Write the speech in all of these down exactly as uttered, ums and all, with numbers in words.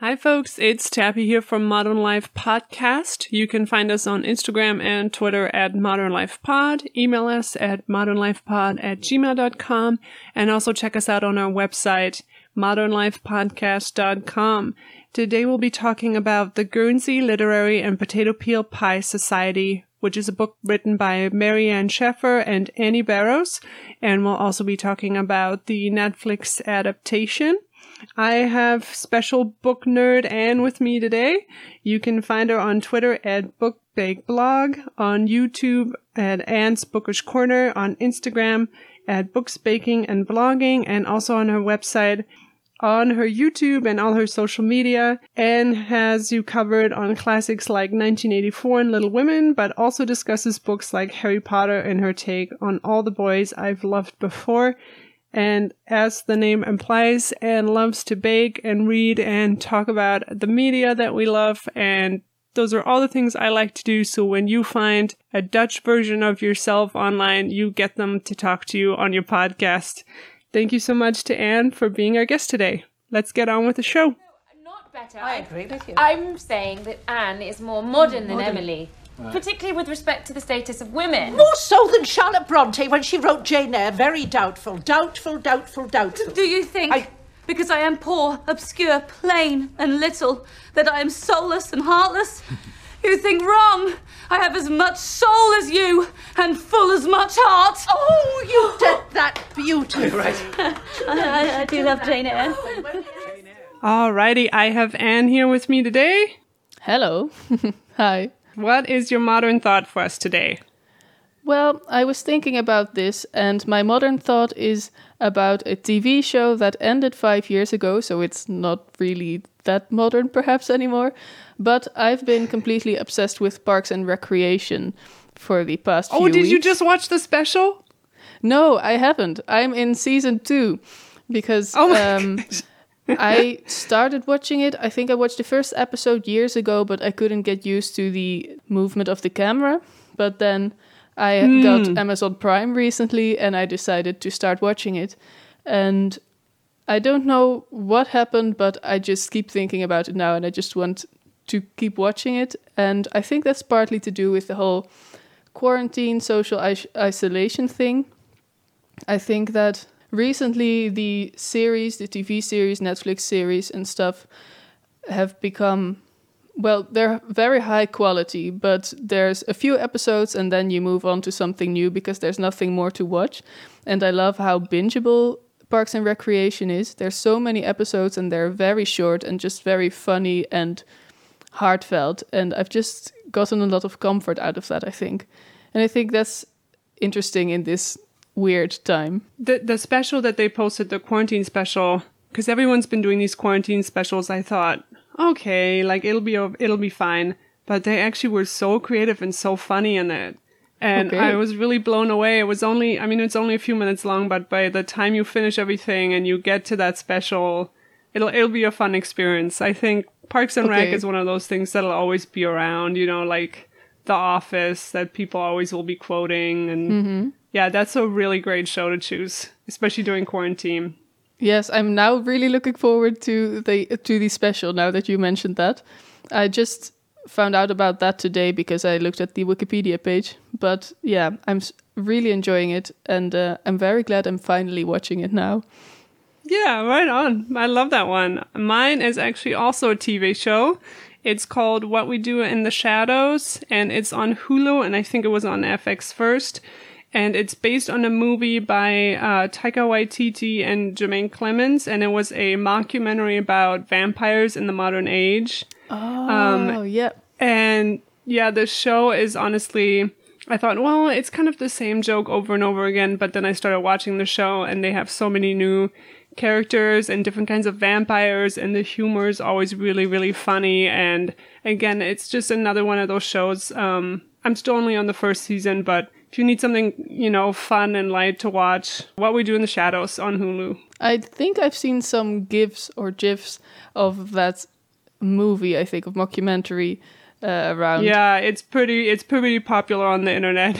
Hi folks, it's Tappy here from Modern Life Podcast. You can find us on Instagram and Twitter at Modern Life Pod, email us at modernlifepod at gmail dot com, and also check us out on our website, modern life podcast dot com. Today we'll be talking about the Guernsey Literary and Potato Peel Pie Society, which is a book written by Marianne Sheffer and Annie Barrows, and we'll also be talking about the Netflix adaptation. I have special book nerd Anne with me today. You can find her on Twitter at BookBakeBlog, on YouTube at Ann's Bookish Corner, on Instagram at Books Baking and Blogging, and also on her website, on her YouTube and all her social media. Anne has you covered on classics like nineteen eighty-four and Little Women, but also discusses books like Harry Potter and her take on all the boys I've loved before. And as the name implies, Anne loves to bake and read and talk about the media that we love. And those are all the things I like to do. So when you find a Dutch version of yourself online, you get them to talk to you on your podcast. Thank you so much to Anne for being our guest today. Let's get on with the show. No, not better. I agree with you. I'm saying that Anne is more modern mm, than modern. Emily. Right. Particularly with respect to the status of women. More so than Charlotte Brontë when she wrote Jane Eyre. Very doubtful, doubtful, doubtful, doubtful. Do you think, I... because I am poor, obscure, plain and little, that I am soulless and heartless? You think wrong. I have as much soul as you and full as much heart. Oh, you did that beautifully. Right. I, I, I do love Jane Eyre. Alrighty, I have Anne here with me today. Hello. Hi. What is your modern thought for us today? Well, I was thinking about this, and my modern thought is about a T V show that ended five years ago, so it's not really that modern perhaps anymore, but I've been completely obsessed with Parks and Recreation for the past oh, few weeks. Oh, did you just watch the special? No, I haven't. I'm in season two, because... Oh my um, gosh. I started watching it. I think I watched the first episode years ago, but I couldn't get used to the movement of the camera. But then I mm. got Amazon Prime recently, and I decided to start watching it. And I don't know what happened, but I just keep thinking about it now, and I just want to keep watching it. And I think that's partly to do with the whole quarantine, social is- isolation thing. I think that... Recently, the series, the T V series, Netflix series and stuff have become, well, they're very high quality, but there's a few episodes and then you move on to something new because there's nothing more to watch. And I love how bingeable Parks and Recreation is. There's so many episodes and they're very short and just very funny and heartfelt. And I've just gotten a lot of comfort out of that, I think. And I think that's interesting in this weird time. The the special that they posted, the quarantine special, because everyone's been doing these quarantine specials, I thought, okay, like it'll be it'll be fine. But they actually were so creative and so funny in it, and okay. I was really blown away. It was only, I mean, it's only a few minutes long, but by the time you finish everything and you get to that special, it'll it'll be a fun experience. I think Parks and okay. Rec is one of those things that'll always be around. You know, like The Office that people always will be quoting and. Mm-hmm. Yeah, that's a really great show to choose, especially during quarantine. Yes, I'm now really looking forward to the to the special now that you mentioned that. I just found out about that today because I looked at the Wikipedia page. But yeah, I'm really enjoying it and uh, I'm very glad I'm finally watching it now. Yeah, right on. I love that one. Mine is actually also a T V show. It's called What We Do in the Shadows and it's on Hulu and I think it was on F X first. And it's based on a movie by uh, Taika Waititi and Jermaine Clements. And it was a mockumentary about vampires in the modern age. Oh, um, yeah. And yeah, the show is honestly, I thought, well, it's kind of the same joke over and over again. But then I started watching the show and they have so many new characters and different kinds of vampires. And the humor is always really, really funny. And again, it's just another one of those shows. Um, I'm still only on the first season, but... If you need something, you know, fun and light to watch, What We Do in the Shadows on Hulu. I think I've seen some gifs or gifs of that movie, I think, of mockumentary uh, around. Yeah, it's pretty, it's pretty popular on the internet.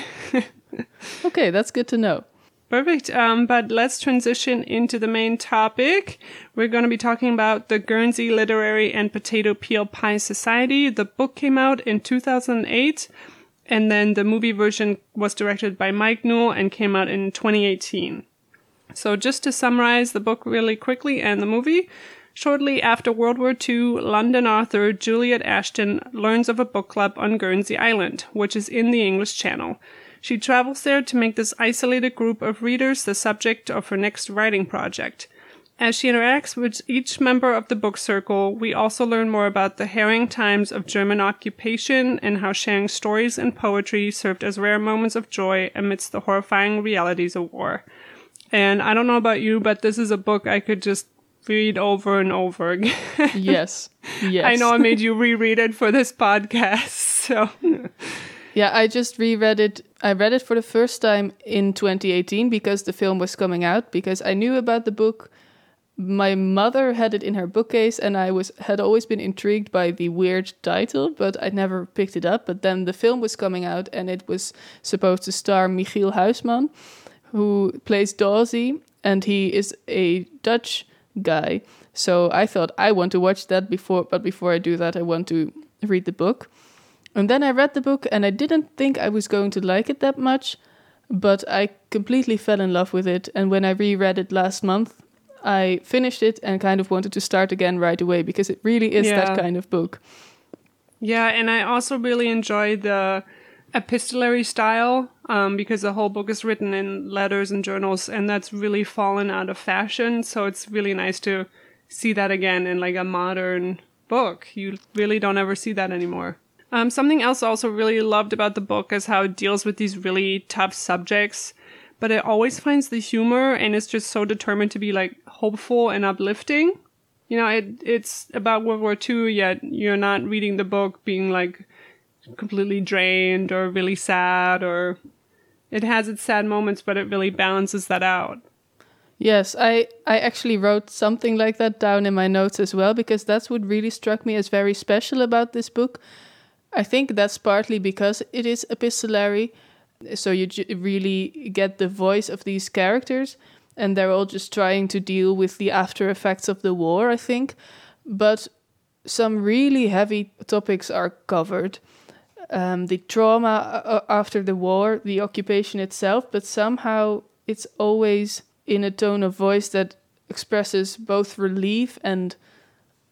Okay, that's good to know. Perfect. Um, but let's transition into the main topic. We're going to be talking about the Guernsey Literary and Potato Peel Pie Society. The book came out in two thousand eight, and then the movie version was directed by Mike Newell and came out in twenty eighteen. So just to summarize the book really quickly and the movie, shortly after World War Two, London author Juliet Ashton learns of a book club on Guernsey Island, which is in the English Channel. She travels there to make this isolated group of readers the subject of her next writing project. As she interacts with each member of the book circle, we also learn more about the harrowing times of German occupation and how sharing stories and poetry served as rare moments of joy amidst the horrifying realities of war. And I don't know about you, but this is a book I could just read over and over again. Yes, yes. I know I made you reread it for this podcast, so... Yeah, I just reread it. I read it for the first time in twenty eighteen because the film was coming out, because I knew about the book. My mother had it in her bookcase, and I was had always been intrigued by the weird title, but I never picked it up. But then the film was coming out, and it was supposed to star Michiel Huisman, who plays Dawsey, and he is a Dutch guy. So I thought, I want to watch that before, but before I do that, I want to read the book. And then I read the book, and I didn't think I was going to like it that much, but I completely fell in love with it. And when I reread it last month, I finished it and kind of wanted to start again right away, because it really is yeah. that kind of book. Yeah, and I also really enjoy the epistolary style, um, because the whole book is written in letters and journals, and that's really fallen out of fashion. So it's really nice to see that again in like a modern book. You really don't ever see that anymore. Um, something else I also really loved about the book is how it deals with these really tough subjects, but it always finds the humor, and it's just so determined to be like hopeful and uplifting. You know, it it's about World War Two, yet you're not reading the book being like completely drained or really sad, or it has its sad moments, but it really balances that out. Yes, I, I actually wrote something like that down in my notes as well, because that's what really struck me as very special about this book. I think that's partly because it is epistolary, so you j- really get the voice of these characters, and they're all just trying to deal with the after effects of the war, I think. But some really heavy topics are covered. Um, the trauma uh, after the war, the occupation itself, but somehow it's always in a tone of voice that expresses both relief and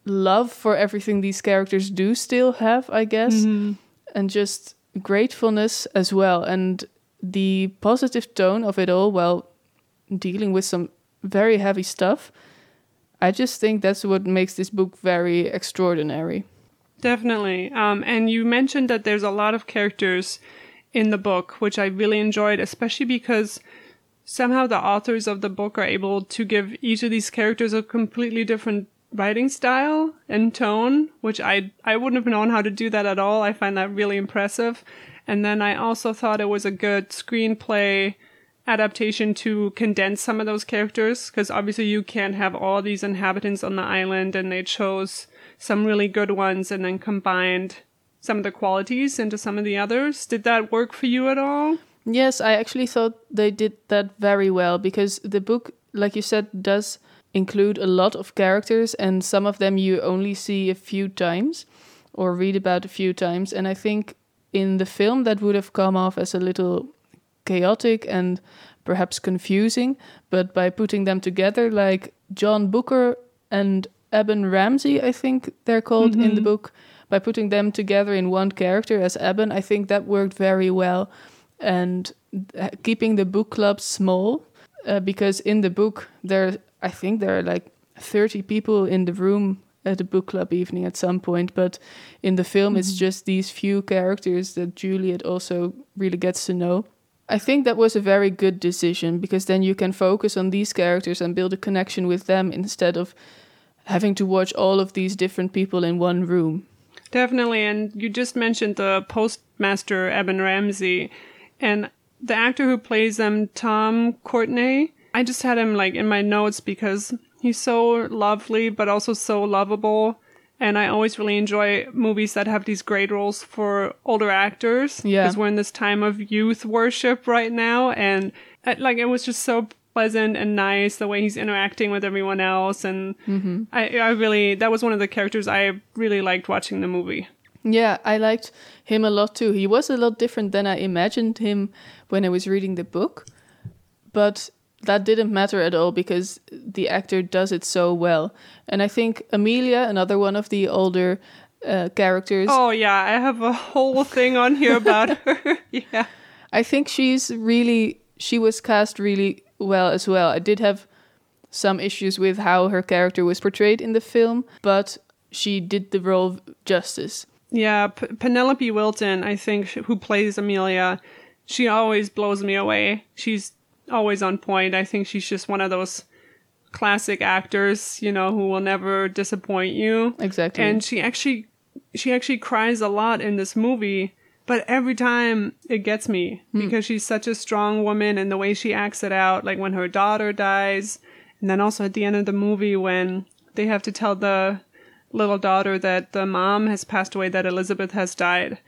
love for everything these characters do still have, I guess, mm-hmm. and just gratefulness as well. And the positive tone of it all, while dealing with some very heavy stuff, I just think that's what makes this book very extraordinary. Definitely. Um, and you mentioned that there's a lot of characters in the book, which I really enjoyed, especially because somehow the authors of the book are able to give each of these characters a completely different writing style and tone, which I I wouldn't have known how to do that at all. I find that really impressive. And then I also thought it was a good screenplay adaptation to condense some of those characters, because obviously you can't have all these inhabitants on the island, and they chose some really good ones and then combined some of the qualities into some of the others. Did that work for you at all? Yes, I actually thought they did that very well, because the book, like you said, does include a lot of characters, and some of them you only see a few times or read about a few times. And I think in the film that would have come off as a little chaotic and perhaps confusing, but by putting them together, like John Booker and Eben Ramsey, I think they're called mm-hmm. in the book, by putting them together in one character as Eben, I think that worked very well. And keeping the book club small, uh, because in the book there I think there are like thirty people in the room at the book club evening at some point, but in the film mm-hmm. it's just these few characters that Juliet also really gets to know. I think that was a very good decision, because then you can focus on these characters and build a connection with them instead of having to watch all of these different people in one room. Definitely, and you just mentioned the postmaster, Eben Ramsey, and the actor who plays them, Tom Courtenay, I just had him like in my notes because he's so lovely, but also so lovable. And I always really enjoy movies that have these great roles for older actors. Yeah. Because we're in this time of youth worship right now. And like, it was just so pleasant and nice the way he's interacting with everyone else. And mm-hmm. I, I really, that was one of the characters I really liked watching the movie. Yeah, I liked him a lot too. He was a lot different than I imagined him when I was reading the book. But that didn't matter at all because the actor does it so well. And I think Amelia, another one of the older uh, characters. Oh, yeah, I have a whole thing on here about her. Yeah. I think she's really, she was cast really well as well. I did have some issues with how her character was portrayed in the film, but she did the role justice. Yeah, P- Penelope Wilton, I think, who plays Amelia, she always blows me away. She's always on point. I think she's just one of those classic actors, you know, who will never disappoint you. Exactly. And she actually, she actually cries a lot in this movie, but every time it gets me mm. because she's such a strong woman, and the way she acts it out, like when her daughter dies, and then also at the end of the movie when they have to tell the little daughter that the mom has passed away, that Elizabeth has died.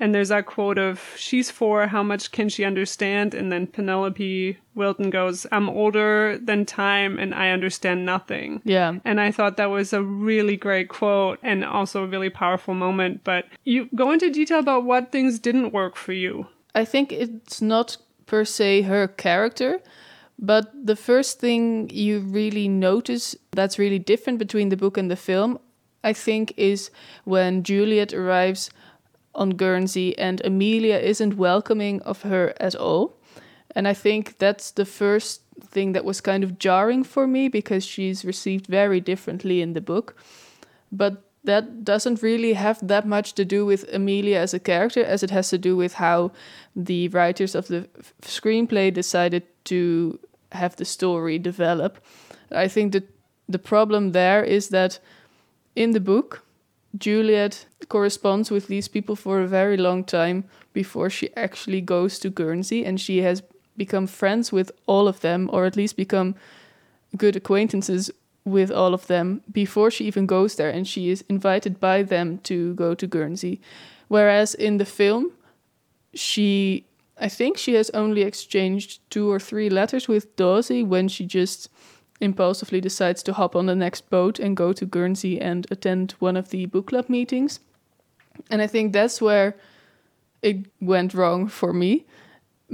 And there's that quote of, she's four, how much can she understand? And then Penelope Wilton goes, I'm older than time and I understand nothing. Yeah. And I thought that was a really great quote and also a really powerful moment. But you go into detail about what things didn't work for you. I think it's not per se her character, but the first thing you really notice that's really different between the book and the film, I think, is when Juliet arrives on Guernsey and Amelia isn't welcoming of her at all. And I think that's the first thing that was kind of jarring for me, because she's received very differently in the book. But that doesn't really have that much to do with Amelia as a character, as it has to do with how the writers of the f- screenplay decided to have the story develop. I think that the problem there is that in the book, Juliet corresponds with these people for a very long time before she actually goes to Guernsey, and she has become friends with all of them, or at least become good acquaintances with all of them before she even goes there, and she is invited by them to go to Guernsey. Whereas in the film, she, I think she has only exchanged two or three letters with Dawsey when she just impulsively decides to hop on the next boat and go to Guernsey and attend one of the book club meetings. And I think that's where it went wrong for me,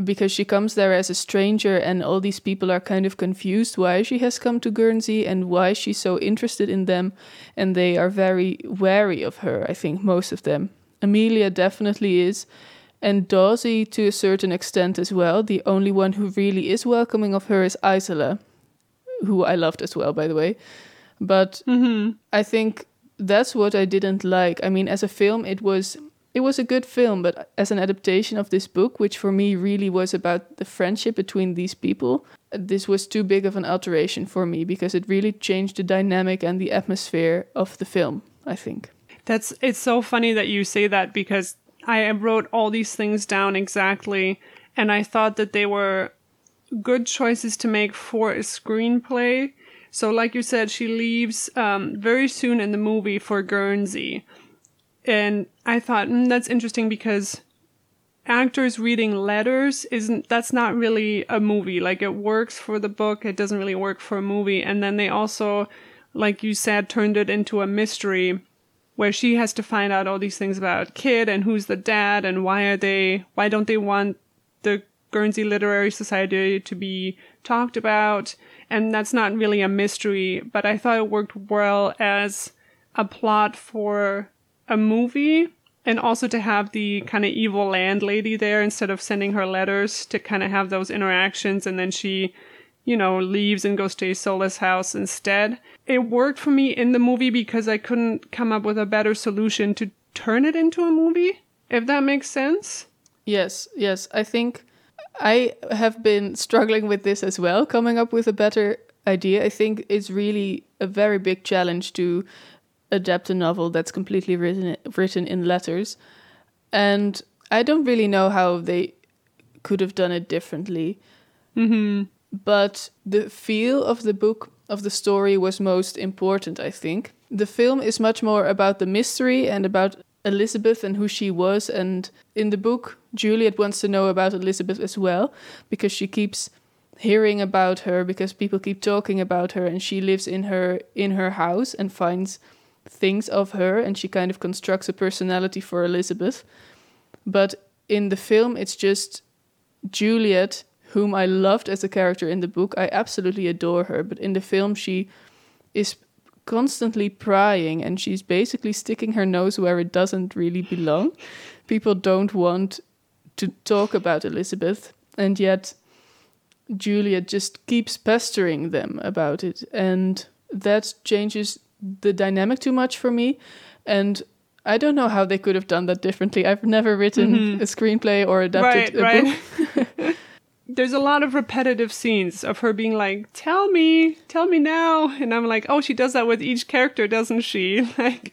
because she comes there as a stranger and all these people are kind of confused why she has come to Guernsey and why she's so interested in them, and they are very wary of her, I think, most of them. Amelia definitely is, and Dawsey to a certain extent as well. The only one who really is welcoming of her is Isola, who I loved as well, by the way. But mm-hmm. I think that's what I didn't like. I mean, as a film, it was it was a good film, but as an adaptation of this book, which for me really was about the friendship between these people, this was too big of an alteration for me, because it really changed the dynamic and the atmosphere of the film, I think. That's it's so funny that you say that, because I wrote all these things down exactly, and I thought that they were good choices to make for a screenplay. So like you said, she leaves um, very soon in the movie for Guernsey. And I thought, mm, that's interesting, because actors reading letters, isn't that's not really a movie. Like, it works for the book, it doesn't really work for a movie. And then they also, like you said, turned it into a mystery where she has to find out all these things about Kit and who's the dad and why are they, why don't they want the Guernsey Literary Society to be talked about, and that's not really a mystery, but I thought it worked well as a plot for a movie, and also to have the kind of evil landlady there instead of sending her letters, to kind of have those interactions, and then she, you know, leaves and goes to Isola's house instead. It worked for me in the movie because I couldn't come up with a better solution to turn it into a movie, if that makes sense. Yes, yes, I think I have been struggling with this as well, coming up with a better idea. I think it's really a very big challenge to adapt a novel that's completely written written in letters. And I don't really know how they could have done it differently. Mm-hmm. But the feel of the book, of the story, was most important, I think. The film is much more about the mystery and about Elizabeth and who she was, and in the book Juliet wants to know about Elizabeth as well, because she keeps hearing about her because people keep talking about her, and she lives in her in her house and finds things of her, and she kind of constructs a personality for Elizabeth. But in the film, it's just Juliet, whom I loved as a character in the book. I absolutely adore her, but in the film she is constantly prying, and she's basically sticking her nose where it doesn't really belong. People don't want to talk about Elizabeth, and yet Juliet just keeps pestering them about it, and that changes the dynamic too much for me. And I don't know how they could have done that differently. I've never written mm-hmm. a screenplay or adapted right, a right. book. There's a lot of repetitive scenes of her being like, tell me, tell me now. And I'm like, oh, she does that with each character, doesn't she? Like,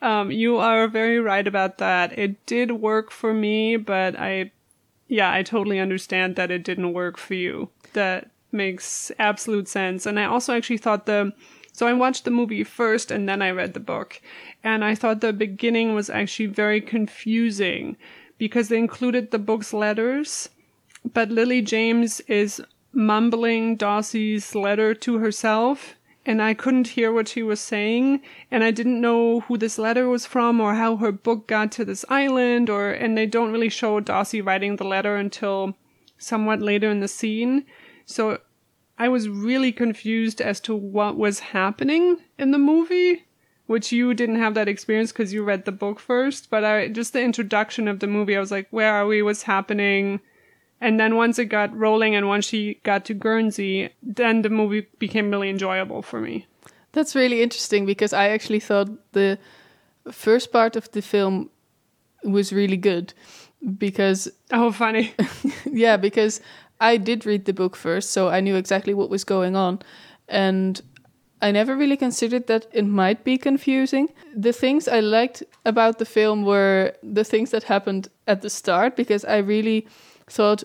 um, you are very right about that. It did work for me, but I, yeah, I totally understand that it didn't work for you. That makes absolute sense. And I also actually thought the... So I watched the movie first and then I read the book. And I thought the beginning was actually very confusing because they included the book's letters, but Lily James is mumbling Darcy's letter to herself, and I couldn't hear what she was saying, and I didn't know who this letter was from or how her book got to this island, or and they don't really show Darcy writing the letter until somewhat later in the scene. So I was really confused as to what was happening in the movie, which you didn't have that experience because you read the book first. But I, just the introduction of the movie, I was like, where are we? What's happening? And then once it got rolling and once she got to Guernsey, then the movie became really enjoyable for me. That's really interesting because I actually thought the first part of the film was really good because... Oh, funny. Yeah, because... I did read the book first, so I knew exactly what was going on. And I never really considered that it might be confusing. The things I liked about the film were the things that happened at the start, because I really thought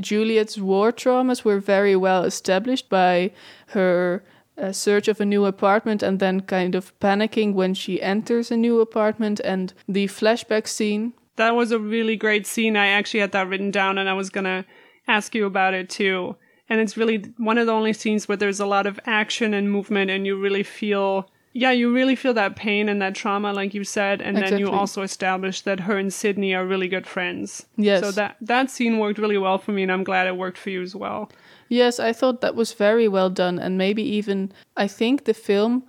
Juliet's war traumas were very well established by her uh, search of a new apartment and then kind of panicking when she enters a new apartment, and the flashback scene. That was a really great scene. I actually had that written down and I was going to ask you about it too. And it's really one of the only scenes where there's a lot of action and movement, and you really feel, yeah, you really feel that pain and that trauma, like you said. And exactly. Then you also establish that her and Sydney are really good friends. Yes. So that, that scene worked really well for me, and I'm glad it worked for you as well. Yes, I thought that was very well done. And maybe even, I think the film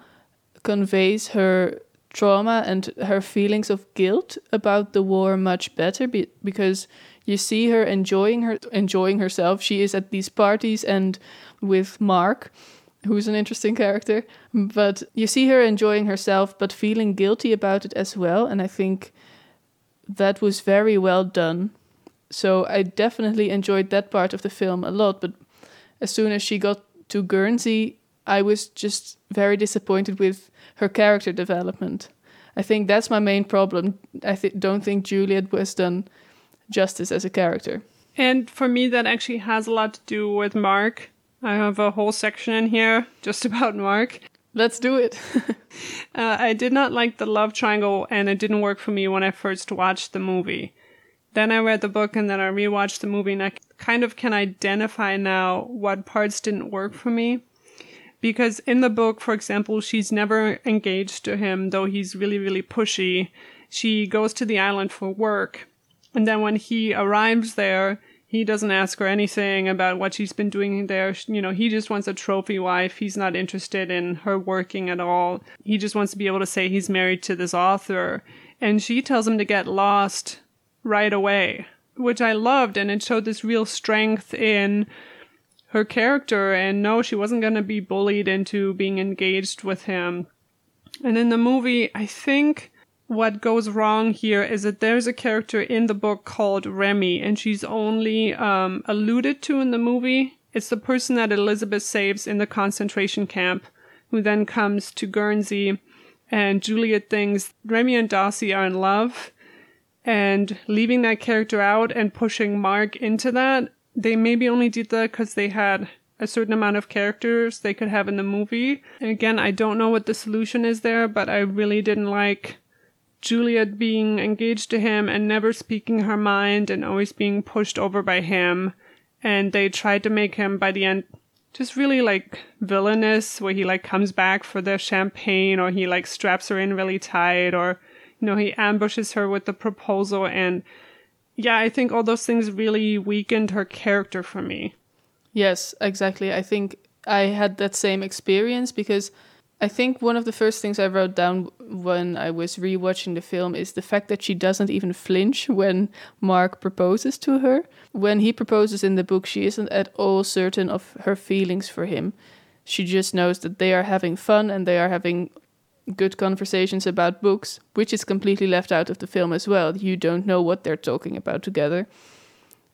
conveys her trauma and her feelings of guilt about the war much better be- because you see her enjoying her enjoying herself. She is at these parties and with Mark, who's an interesting character, but you see her enjoying herself but feeling guilty about it as well, and I think that was very well done. So I definitely enjoyed that part of the film a lot, but as soon as she got to Guernsey, I was just very disappointed with her character development. I think that's my main problem. I th- don't think Juliet was done justice as a character. And for me, that actually has a lot to do with Mark. I have a whole section in here just about Mark. Let's do it. uh, I did not like the love triangle, and it didn't work for me when I first watched the movie. Then I read the book, and then I rewatched the movie, and I kind of can identify now what parts didn't work for me. Because in the book, for example, she's never engaged to him, though he's really, really pushy. She goes to the island for work. And then when he arrives there, he doesn't ask her anything about what she's been doing there. You know, he just wants a trophy wife. He's not interested in her working at all. He just wants to be able to say he's married to this author. And she tells him to get lost right away, which I loved. And it showed this real strength in her character, and no, she wasn't going to be bullied into being engaged with him. And in the movie, I think what goes wrong here is that there's a character in the book called Remy, and she's only um, alluded to in the movie. It's the person that Elizabeth saves in the concentration camp, who then comes to Guernsey, and Juliet thinks Remy and Darcy are in love, and leaving that character out and pushing Mark into that, they maybe only did that because they had a certain amount of characters they could have in the movie. And again, I don't know what the solution is there, but I really didn't like Juliet being engaged to him and never speaking her mind and always being pushed over by him. And they tried to make him, by the end, just really, like, villainous, where he, like, comes back for the champagne, or he, like, straps her in really tight, or, you know, he ambushes her with the proposal. And, yeah, I think all those things really weakened her character for me. Yes, exactly. I think I had that same experience, because I think one of the first things I wrote down when I was rewatching the film is the fact that she doesn't even flinch when Mark proposes to her. When he proposes in the book, she isn't at all certain of her feelings for him. She just knows that they are having fun and they are having good conversations about books, which is completely left out of the film as well. You don't know what they're talking about together.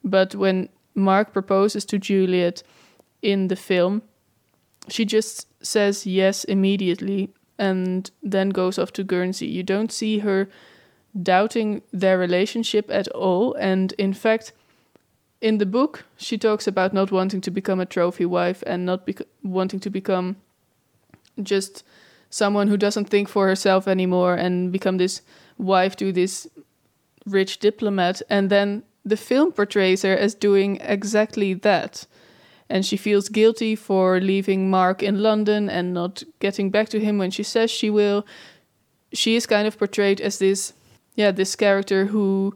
But when Mark proposes to Juliet in the film, she just says yes immediately and then goes off to Guernsey. You don't see her doubting their relationship at all. And in fact, in the book, she talks about not wanting to become a trophy wife and not bec- wanting to become just someone who doesn't think for herself anymore and become this wife to this rich diplomat. And then the film portrays her as doing exactly that. And she feels guilty for leaving Mark in London and not getting back to him when she says she will. She is kind of portrayed as this, yeah, this character who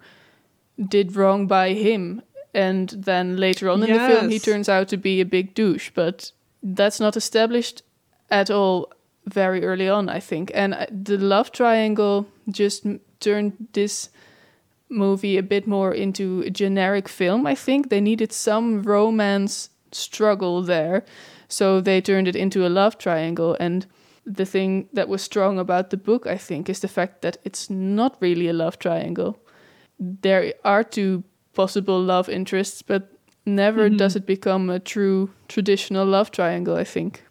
did wrong by him. And then later on yes. in the film, he turns out to be a big douche. But that's not established at all very early on, I think. And the love triangle just turned this movie a bit more into a generic film, I think. They needed some romance struggle there, so they turned it into a love triangle. And the thing that was strong about the book, I think, is the fact that it's not really a love triangle. There are two possible love interests, but never mm-hmm. does it become a true traditional love triangle, I think.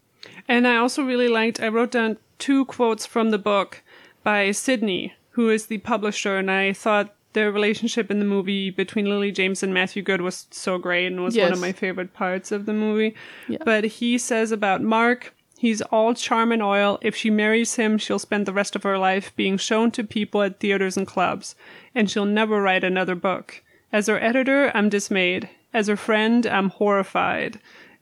And I also really liked, I wrote down two quotes from the book by Sydney, who is the publisher, and I thought the relationship in the movie between Lily James and Matthew Goode was so great and was yes. one of my favorite parts of the movie. Yeah. But he says about Mark, he's all charm and oil. If she marries him, she'll spend the rest of her life being shown to people at theaters and clubs, and she'll never write another book. As her editor, I'm dismayed. As her friend, I'm horrified.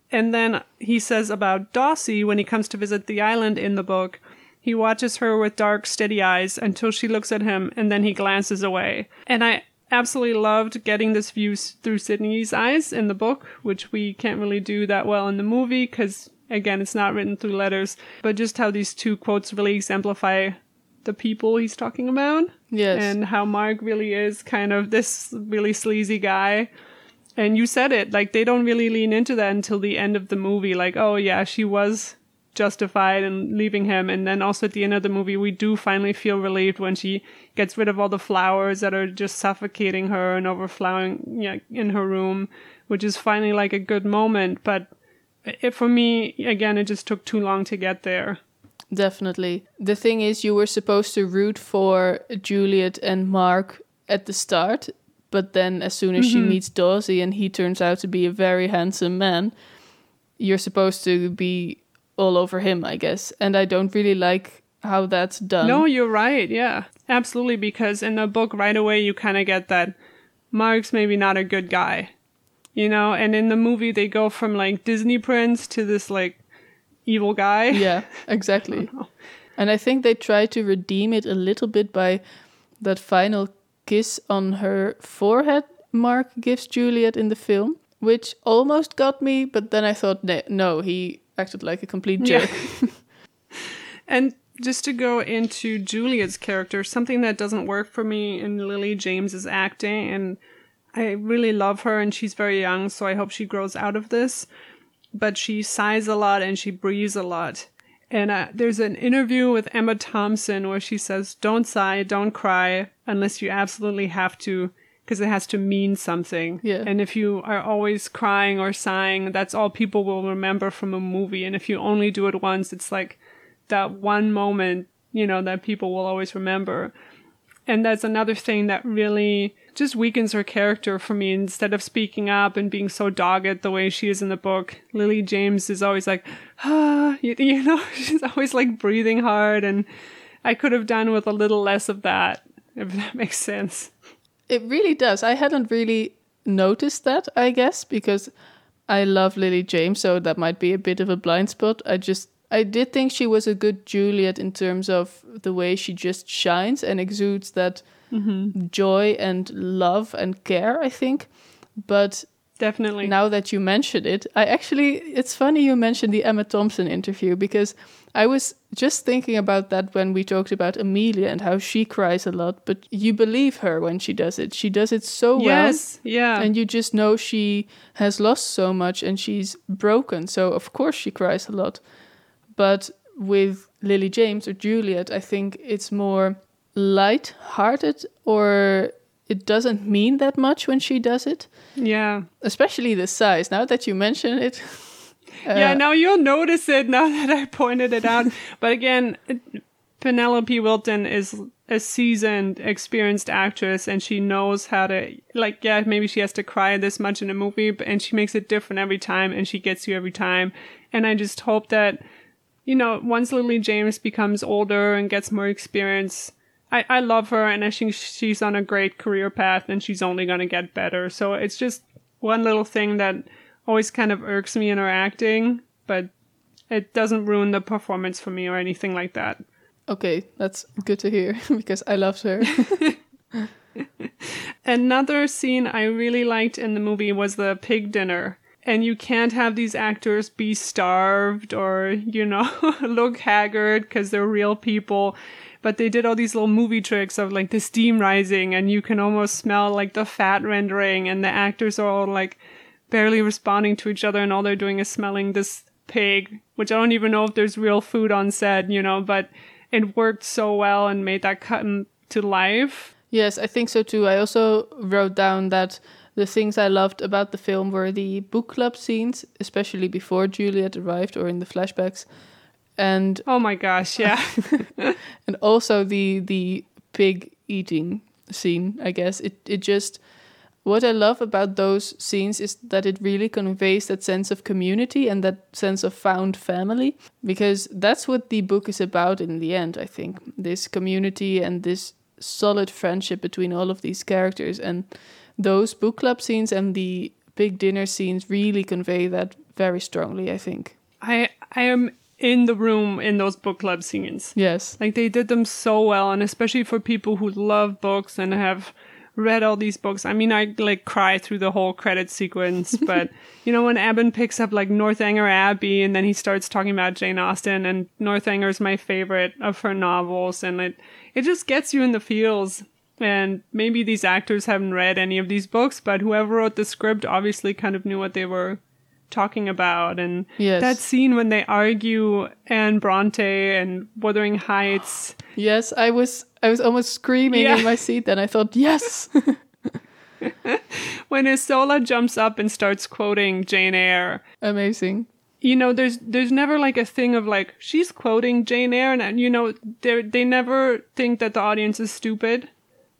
And then he says about Dossie, when he comes to visit the island in the book, he watches her with dark, steady eyes until she looks at him, and then he glances away. And I absolutely loved getting this view through Sydney's eyes in the book, which we can't really do that well in the movie because, again, it's not written through letters. But just how these two quotes really exemplify the people he's talking about. Yes. And how Mark really is kind of this really sleazy guy. And you said it, like, they don't really lean into that until the end of the movie. Like, oh, yeah, she was justified in leaving him. And then also at the end of the movie, we do finally feel relieved when she gets rid of all the flowers that are just suffocating her and overflowing, you know, in her room, which is finally like a good moment. But it, for me, again, it just took too long to get there. Definitely. The thing is, you were supposed to root for Juliet and Mark at the start, but then as soon as mm-hmm. she meets Dawsey and he turns out to be a very handsome man, you're supposed to be all over him, I guess. And I don't really like how that's done. No, you're right. Yeah, absolutely. Because in the book right away, you kind of get that Mark's maybe not a good guy, you know? And in the movie, they go from like Disney prince to this like evil guy. Yeah, exactly. I and I think they try to redeem it a little bit by that final kiss on her forehead Mark gives Juliet in the film, which almost got me. But then I thought, no, he acted like a complete jerk. Yeah. And just to go into Juliet's character, something that doesn't work for me in Lily James is acting, and I really love her, and she's very young, so I hope she grows out of this. But she sighs a lot and she breathes a lot. And uh, there's an interview with Emma Thompson where she says, "Don't sigh, don't cry, unless you absolutely have to, because it has to mean something." Yeah. And if you are always crying or sighing, that's all people will remember from a movie. And if you only do it once, it's like that one moment, you know, that people will always remember. And that's another thing that really just weakens her character for me. Instead of speaking up and being so dogged the way she is in the book, Lily James is always like, ah, you, you know, she's always like breathing hard. And I could have done with a little less of that, if that makes sense. It really does. I hadn't really noticed that, I guess, because I love Lily James, so that might be a bit of a blind spot. I just, I did think she was a good Juliet in terms of the way she just shines and exudes that mm-hmm. joy and love and care, I think. But definitely, now that you mentioned it, I actually, it's funny you mentioned the Emma Thompson interview, because I was just thinking about that when we talked about Amelia and how she cries a lot, but you believe her when she does it. She does it so well. Yes, yeah. And you just know she has lost so much and she's broken, so of course she cries a lot. But with Lily James or Juliet, I think it's more light-hearted, or it doesn't mean that much when she does it. Yeah. Especially the size. Now that you mention it. Uh, yeah, now you'll notice it now that I pointed it out. But again, Penelope Wilton is a seasoned, experienced actress, and she knows how to, like, yeah, maybe she has to cry this much in a movie, but, and she makes it different every time, and she gets you every time. And I just hope that, you know, once Lily James becomes older and gets more experience, I, I love her, and I think she's on a great career path, and she's only going to get better. So it's just one little thing that always kind of irks me in her acting, but it doesn't ruin the performance for me or anything like that. Okay, that's good to hear, because I loved her. Another scene I really liked in the movie was the pig dinner. And you can't have these actors be starved or, you know, look haggard, because they're real people. But they did all these little movie tricks of, like, the steam rising, and you can almost smell, like, the fat rendering, and the actors are all, like, barely responding to each other, and all they're doing is smelling this pig, which I don't even know if there's real food on set, you know, but it worked so well and made that come to life. Yes, I think so too. I also wrote down that the things I loved about the film were the book club scenes, especially before Juliet arrived or in the flashbacks. And oh my gosh, yeah. And also the the pig eating scene, I guess. It it just, what I love about those scenes is that it really conveys that sense of community and that sense of found family, because that's what the book is about in the end, I think. This community and this solid friendship between all of these characters, and those book club scenes and the big dinner scenes really convey that very strongly, I think. I I am in the room in those book club scenes. Yes. Like, they did them so well, and especially for people who love books and have read all these books. I mean, I, like, cry through the whole credit sequence, but, you know, when Eben picks up, like, Northanger Abbey, and then he starts talking about Jane Austen, and Northanger is my favorite of her novels, and it, it just gets you in the feels. And maybe these actors haven't read any of these books, but whoever wrote the script obviously kind of knew what they were talking about. And yes, that scene when they argue Anne Brontë and Wuthering Heights. Yes, I was I was almost screaming yeah. in my seat then. I thought, yes! When Isola jumps up and starts quoting Jane Eyre. Amazing. You know, there's there's never, like, a thing of, like, she's quoting Jane Eyre, and, you know, they they never think that the audience is stupid.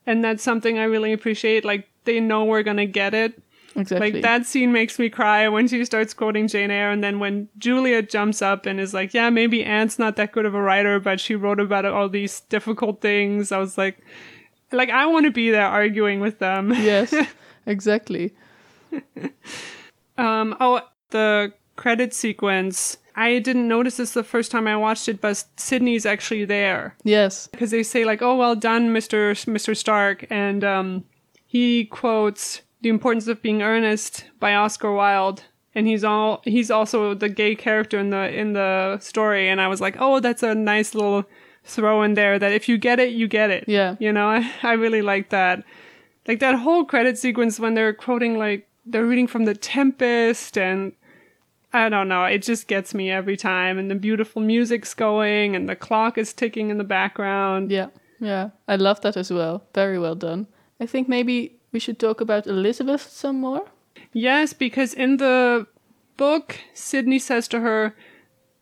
And that's something I really appreciate. Like, they know we're going to get it. Exactly. Like, that scene makes me cry when she starts quoting Jane Eyre, and then when Juliet jumps up and is like, yeah, maybe Anne's not that good of a writer, but she wrote about all these difficult things. I was like, like, I want to be there arguing with them. Yes, exactly. um, oh, the credit sequence. I didn't notice this the first time I watched it, but Sydney's actually there. Yes. Because they say, like, oh, well done, Mister Mister Stark. And um, he quotes The Importance of Being Earnest by Oscar Wilde, and he's all he's also the gay character in the in the story, and I was like, oh, that's a nice little throw in there, that if you get it, you get it. Yeah, you know, I, I really like that, like that whole credit sequence when they're quoting, like, they're reading from The Tempest, and I don't know, it just gets me every time, and the beautiful music's going and the clock is ticking in the background. Yeah, yeah, I love that as well. Very well done. I think maybe we should talk about Elizabeth some more. Yes, because in the book, Sydney says to her,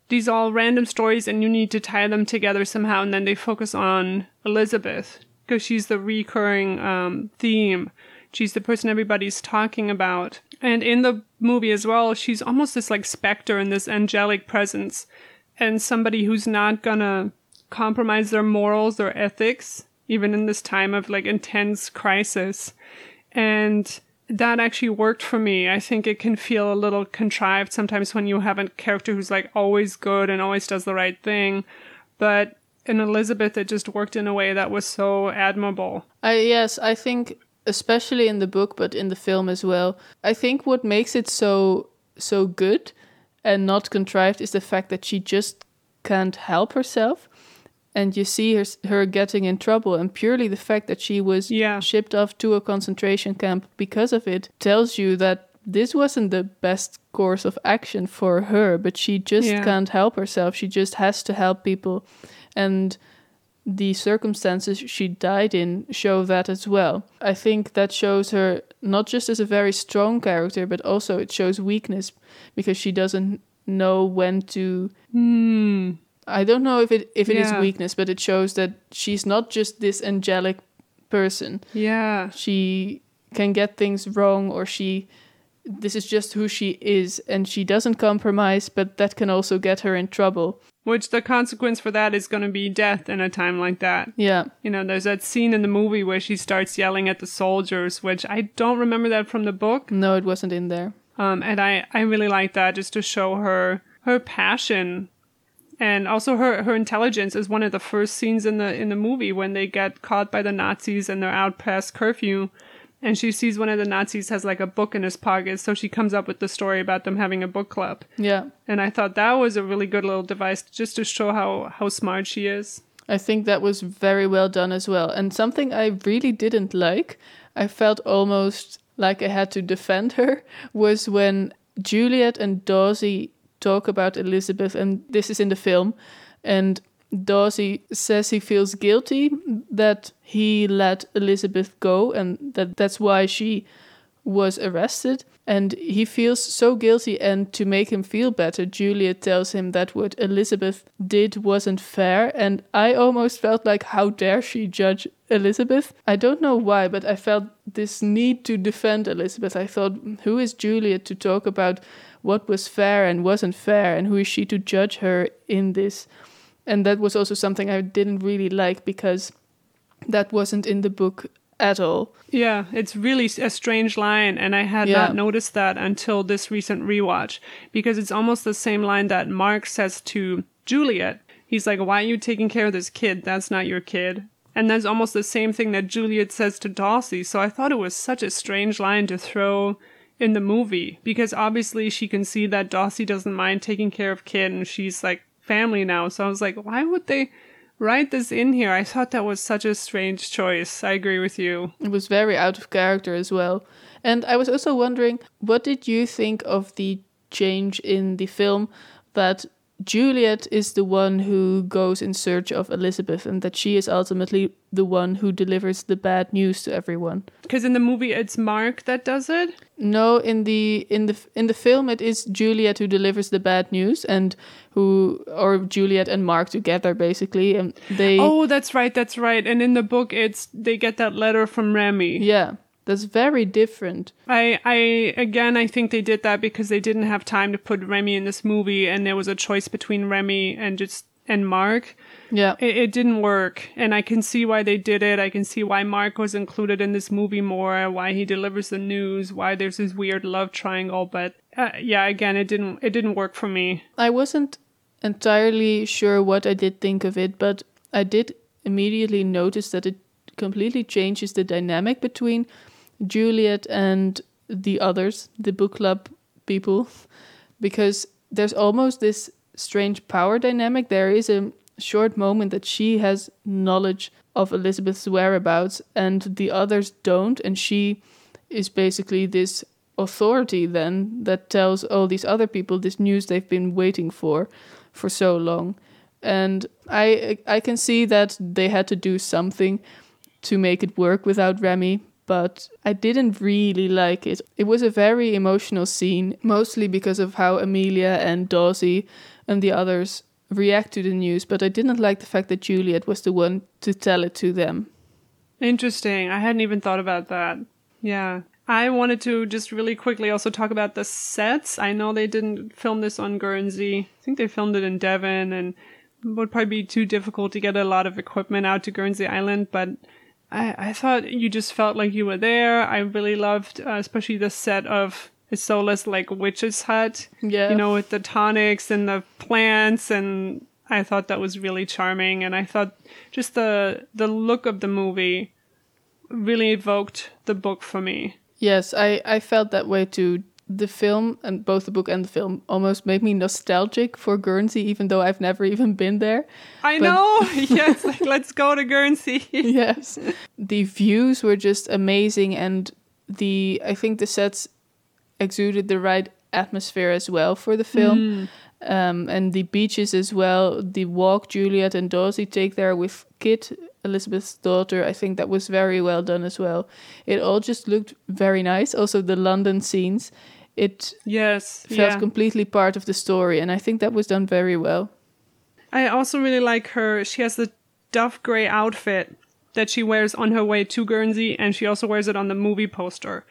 these are all random stories and you need to tie them together somehow. And then they focus on Elizabeth because she's the recurring um, theme. She's the person everybody's talking about. And in the movie as well, she's almost this, like, specter and this angelic presence. And somebody who's not going to compromise their morals or ethics, even in this time of, like, intense crisis. And that actually worked for me. I think it can feel a little contrived sometimes when you have a character who's like always good and always does the right thing. But in Elizabeth, it just worked in a way that was so admirable. I, yes, I think especially in the book, but in the film as well, I think what makes it so so good and not contrived is the fact that she just can't help herself. And you see her, her getting in trouble, and purely the fact that she was yeah. shipped off to a concentration camp because of it tells you that this wasn't the best course of action for her, but she just yeah. can't help herself. She just has to help people. And the circumstances she died in show that as well. I think that shows her not just as a very strong character, but also it shows weakness, because she doesn't know when to... Mm. I don't know if it if it yeah. is weakness, but it shows that she's not just this angelic person. Yeah. She can get things wrong, or she this is just who she is, and she doesn't compromise, but that can also get her in trouble. Which the consequence for that is going to be death in a time like that. Yeah. You know, there's that scene in the movie where she starts yelling at the soldiers, which I don't remember that from the book. No, it wasn't in there. Um, and I, I really like that, just to show her her passion. And also her, her intelligence is one of the first scenes in the in the movie when they get caught by the Nazis and they're out past curfew. And she sees one of the Nazis has like a book in his pocket. So she comes up with the story about them having a book club. Yeah. And I thought that was a really good little device just to show how, how smart she is. I think that was very well done as well. And something I really didn't like, I felt almost like I had to defend her, was when Juliet and Dawsey talk about Elizabeth, and this is in the film, and Dawsey says he feels guilty that he let Elizabeth go, and that that's why she was arrested, and he feels so guilty, and to make him feel better, Juliet tells him that what Elizabeth did wasn't fair, and I almost felt like, how dare she judge Elizabeth? I don't know why, but I felt this need to defend Elizabeth. I thought, who is Juliet to talk about what was fair and wasn't fair, and who is she to judge her in this? And that was also something I didn't really like, because that wasn't in the book at all. Yeah, it's really a strange line, and I had yeah. not noticed that until this recent rewatch, because it's almost the same line that Mark says to Juliet. He's like, why are you taking care of this kid? That's not your kid. And that's almost the same thing that Juliet says to Dawsey, so I thought it was such a strange line to throw in the movie, because obviously she can see that Dawsey doesn't mind taking care of Kit, and she's like family now. So I was like, why would they write this in here? I thought that was such a strange choice. I agree with you. It was very out of character as well. And I was also wondering, what did you think of the change in the film that Juliet is the one who goes in search of Elizabeth, and that she is ultimately the one who delivers the bad news to everyone? Because in the movie it's Mark that does it? No, in the in the in the film it is Juliet who delivers the bad news, and who or Juliet and Mark together basically, and they Oh, that's right, that's right. And in the book it's they get that letter from Remy. Yeah. That's very different. I, I, again, I think they did that because they didn't have time to put Remy in this movie, and there was a choice between Remy and just, and Mark. Yeah. It, it didn't work. And I can see why they did it. I can see why Mark was included in this movie more, why he delivers the news, why there's this weird love triangle. But uh, yeah, again, it didn't, it didn't work for me. I wasn't entirely sure what I did think of it, but I did immediately notice that it completely changes the dynamic between Juliet and the others, the book club people, because there's almost this strange power dynamic. There is a short moment that she has knowledge of Elizabeth's whereabouts and the others don't, and she is basically this authority then that tells all these other people this news they've been waiting for for so long. And I I can see that they had to do something to make it work without Remy, but I didn't really like it. It was a very emotional scene, mostly because of how Amelia and Dawsey and the others react to the news, but I didn't like the fact that Juliet was the one to tell it to them. Interesting. I hadn't even thought about that. Yeah. I wanted to just really quickly also talk about the sets. I know they didn't film this on Guernsey. I think they filmed it in Devon, and it would probably be too difficult to get a lot of equipment out to Guernsey Island, but I, I thought you just felt like you were there. I really loved, uh, especially the set of Isola's like witch's hut. Yeah. You know, with the tonics and the plants, and I thought that was really charming. And I thought just the the look of the movie really evoked the book for me. Yes, I, I felt that way too. The film, and both the book and the film, almost made me nostalgic for Guernsey, even though I've never even been there. I but know! Yes, like, let's go to Guernsey! Yes. The views were just amazing, and the I think the sets exuded the right atmosphere as well for the film. Mm. Um, and the beaches as well. The walk Juliet and Dorothy take there with Kit, Elizabeth's daughter, I think that was very well done as well. It all just looked very nice. Also, the London scenes, it yes, felt yeah. completely part of the story, and I think that was done very well. I also really like her. She has the dove grey outfit that she wears on her way to Guernsey, and she also wears it on the movie poster.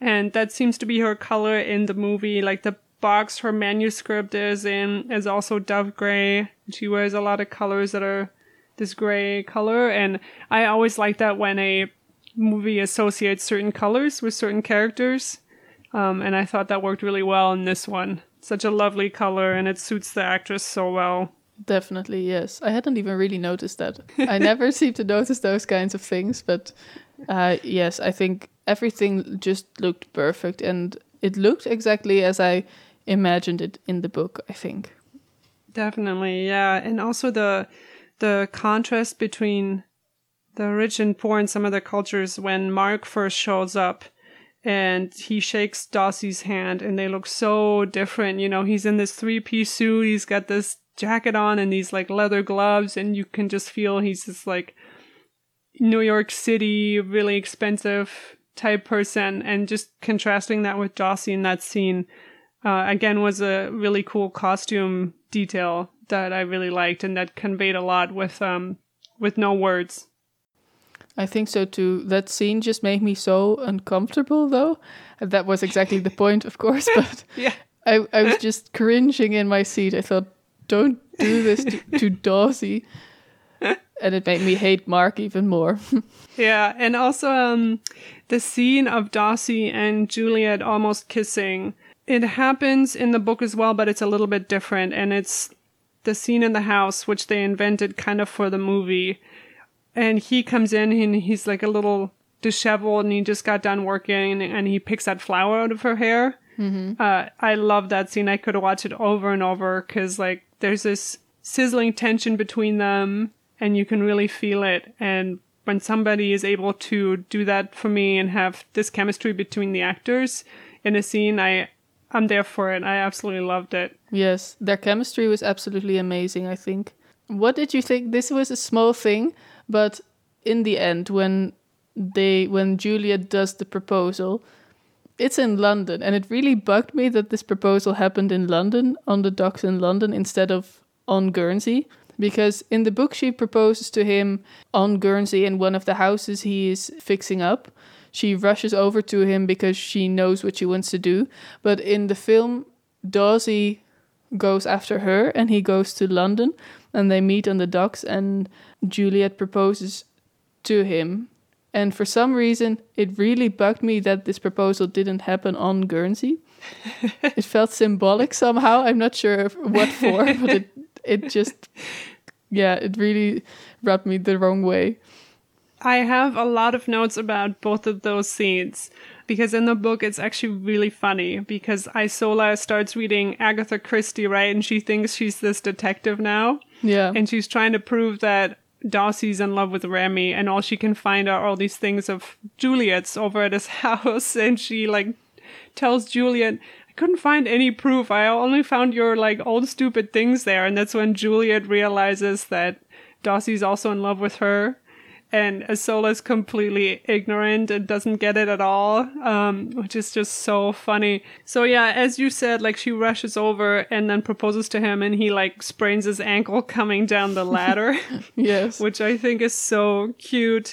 And that seems to be her color in the movie. Like the box her manuscript is in is also dove grey. She wears a lot of colors that are this gray color, and I always like that when a movie associates certain colors with certain characters, um, and I thought that worked really well in this one. Such a lovely color, and it suits the actress so well. Definitely, yes. I hadn't even really noticed that. I never seem to notice those kinds of things, but uh, yes, I think everything just looked perfect, and it looked exactly as I imagined it in the book, I think. Definitely, yeah. And also the The contrast between the rich and poor in some of the cultures when Mark first shows up and he shakes Dossie's hand and they look so different. You know, he's in this three-piece suit. He's got this jacket on and these like leather gloves, and you can just feel he's this like New York City, really expensive type person. And just contrasting that with Dossie in that scene, uh, again, was a really cool costume detail that I really liked, and that conveyed a lot with um with no words. I think so too. That scene just made me so uncomfortable, though. That was exactly the point, of course, but yeah. I, I was just cringing in my seat. I thought, don't do this to, to Dawsey. And it made me hate Mark even more. Yeah, and also um the scene of Dawsey and Juliet almost kissing. It happens in the book as well, but it's a little bit different, and it's the scene in the house, which they invented kind of for the movie. And he comes in and he's like a little disheveled and he just got done working, and he picks that flower out of her hair. Mm-hmm. Uh, I love that scene. I could watch it over and over because like there's this sizzling tension between them and you can really feel it. And when somebody is able to do that for me and have this chemistry between the actors in a scene, I I'm there for it. I absolutely loved it. Yes, their chemistry was absolutely amazing, I think. What did you think? This was a small thing, but in the end, when they when Juliet does the proposal, it's in London, and it really bugged me that this proposal happened in London, on the docks in London, instead of on Guernsey, because in the book she proposes to him on Guernsey in one of the houses he is fixing up. She rushes over to him because she knows what she wants to do. But in the film, Dawsey goes after her and he goes to London and they meet on the docks and Juliet proposes to him. And for some reason, it really bugged me that this proposal didn't happen on Guernsey. It felt symbolic somehow. I'm not sure what for, but it, it just, yeah, it really rubbed me the wrong way. I have a lot of notes about both of those scenes, because in the book, it's actually really funny, because Isola starts reading Agatha Christie, right? And she thinks she's this detective now. Yeah. And she's trying to prove that Dawsey's in love with Remy, and all she can find are all these things of Juliet's over at his house. And she like tells Juliet, I couldn't find any proof. I only found your like old stupid things there. And that's when Juliet realizes that Dawsey's also in love with her. And Isola's completely ignorant and doesn't get it at all, um, which is just so funny. So yeah, as you said, like she rushes over and then proposes to him, and he like sprains his ankle coming down the ladder. Yes. Which I think is so cute.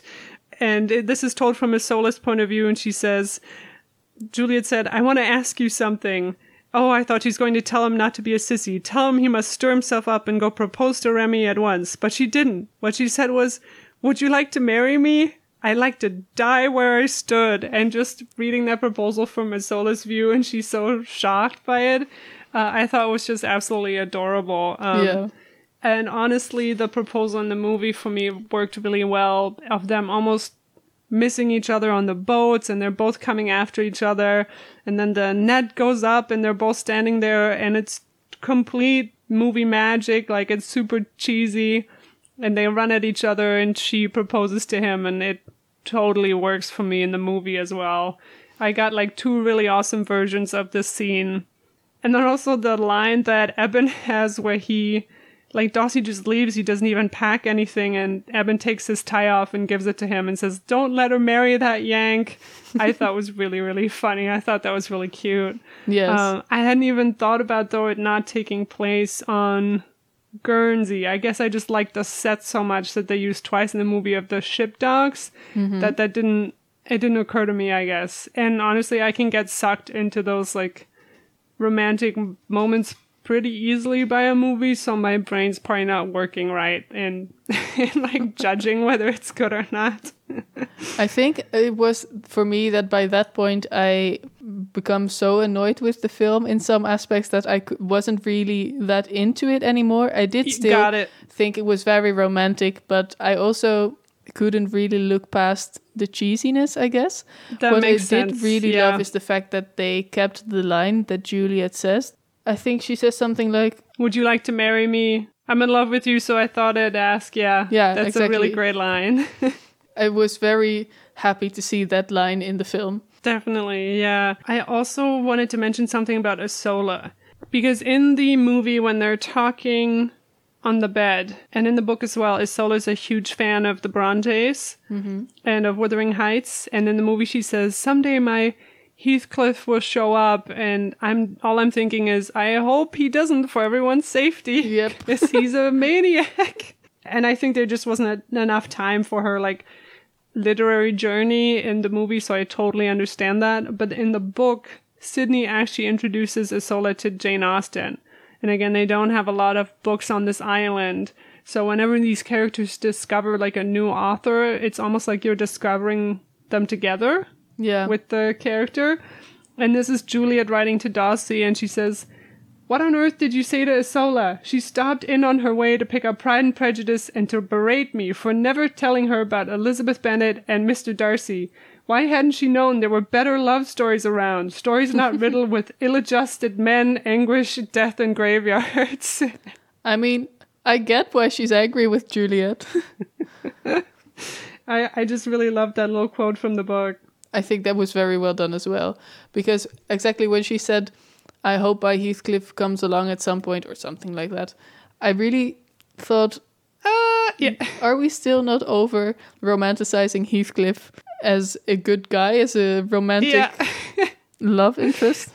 And it, this is told from Isola's point of view, and she says, Juliet said, I want to ask you something. Oh, I thought she's going to tell him not to be a sissy. Tell him he must stir himself up and go propose to Remy at once. But she didn't. What she said was, would you like to marry me? I like to die where I stood. And just reading that proposal from Isola's view, and she's so shocked by it, uh, I thought was just absolutely adorable. Um, yeah. And honestly, the proposal in the movie for me worked really well, of them almost missing each other on the boats, and they're both coming after each other. And then the net goes up and they're both standing there, and it's complete movie magic. Like, it's super cheesy, and they run at each other, and she proposes to him, and it totally works for me in the movie as well. I got like two really awesome versions of this scene. And then also the line that Eben has where he, like, Darcy just leaves. He doesn't even pack anything. And Eben takes his tie off and gives it to him and says, "Don't let her marry that Yank." I thought was really, really funny. I thought that was really cute. Yes. Um, I hadn't even thought about, though, it not taking place on Guernsey. I guess I just liked the set so much that they used twice in the movie of the ship docks. Mm-hmm. That that didn't, it didn't occur to me, I guess. And honestly, I can get sucked into those, like, romantic moments pretty easily by a movie, so my brain's probably not working right and, and like judging whether it's good or not. I think it was for me that by that point I become so annoyed with the film in some aspects that I wasn't really that into it anymore. I did still Got it. think it was very romantic, but I also couldn't really look past the cheesiness, I guess. That what makes I sense. did really yeah. love is the fact that they kept the line that Juliet says. I think she says something like, "Would you like to marry me? I'm in love with you, so I thought I'd ask." Yeah, yeah, that's exactly. a really great line. I was very happy to see that line in the film. Definitely, yeah. I also wanted to mention something about Isola, because in the movie, when they're talking on the bed, and in the book as well, Isola is a huge fan of the Brontes mm-hmm. and of Wuthering Heights. And in the movie, she says, "Someday my Heathcliff will show up," and I'm all I'm thinking is, I hope he doesn't, for everyone's safety. Yep. Because he's a maniac. And I think there just wasn't a, enough time for her, like, literary journey in the movie, so I totally understand that. But in the book, Sydney actually introduces Isola to Jane Austen. And again, they don't have a lot of books on this island. So whenever these characters discover, like, a new author, it's almost like you're discovering them together. Yeah. With the character. And this is Juliet writing to Darcy, and she says, "What on earth did you say to Isola? She stopped in on her way to pick up Pride and Prejudice and to berate me for never telling her about Elizabeth Bennet and Mister Darcy. Why hadn't she known there were better love stories around? Stories not riddled with ill-adjusted men, anguish, death, and graveyards." I mean, I get why she's angry with Juliet. I, I just really love that little quote from the book. I think that was very well done as well, because exactly when she said, "I hope my Heathcliff comes along at some point," or something like that, I really thought, ah, yeah. are we still not over romanticizing Heathcliff as a good guy, as a romantic yeah. love interest?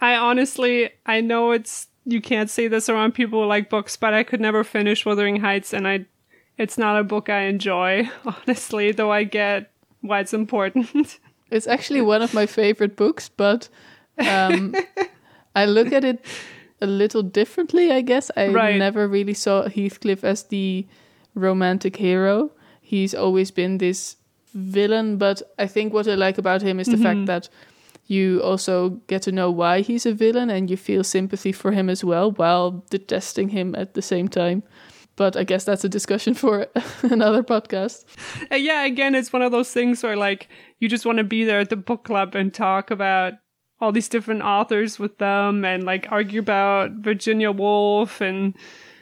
I honestly, I know it's, you can't say this around people who like books, but I could never finish Wuthering Heights, and I, it's not a book I enjoy, honestly, though I get why it's important. It's actually one of my favorite books, but um, I look at it a little differently, I guess. I right. never really saw Heathcliff as the romantic hero. He's always been this villain, but I think what I like about him is the mm-hmm. fact that you also get to know why he's a villain, and you feel sympathy for him as well, while detesting him at the same time. But I guess that's a discussion for another podcast. Uh, yeah, again, it's one of those things where, like, you just want to be there at the book club and talk about all these different authors with them, and, like, argue about Virginia Woolf. And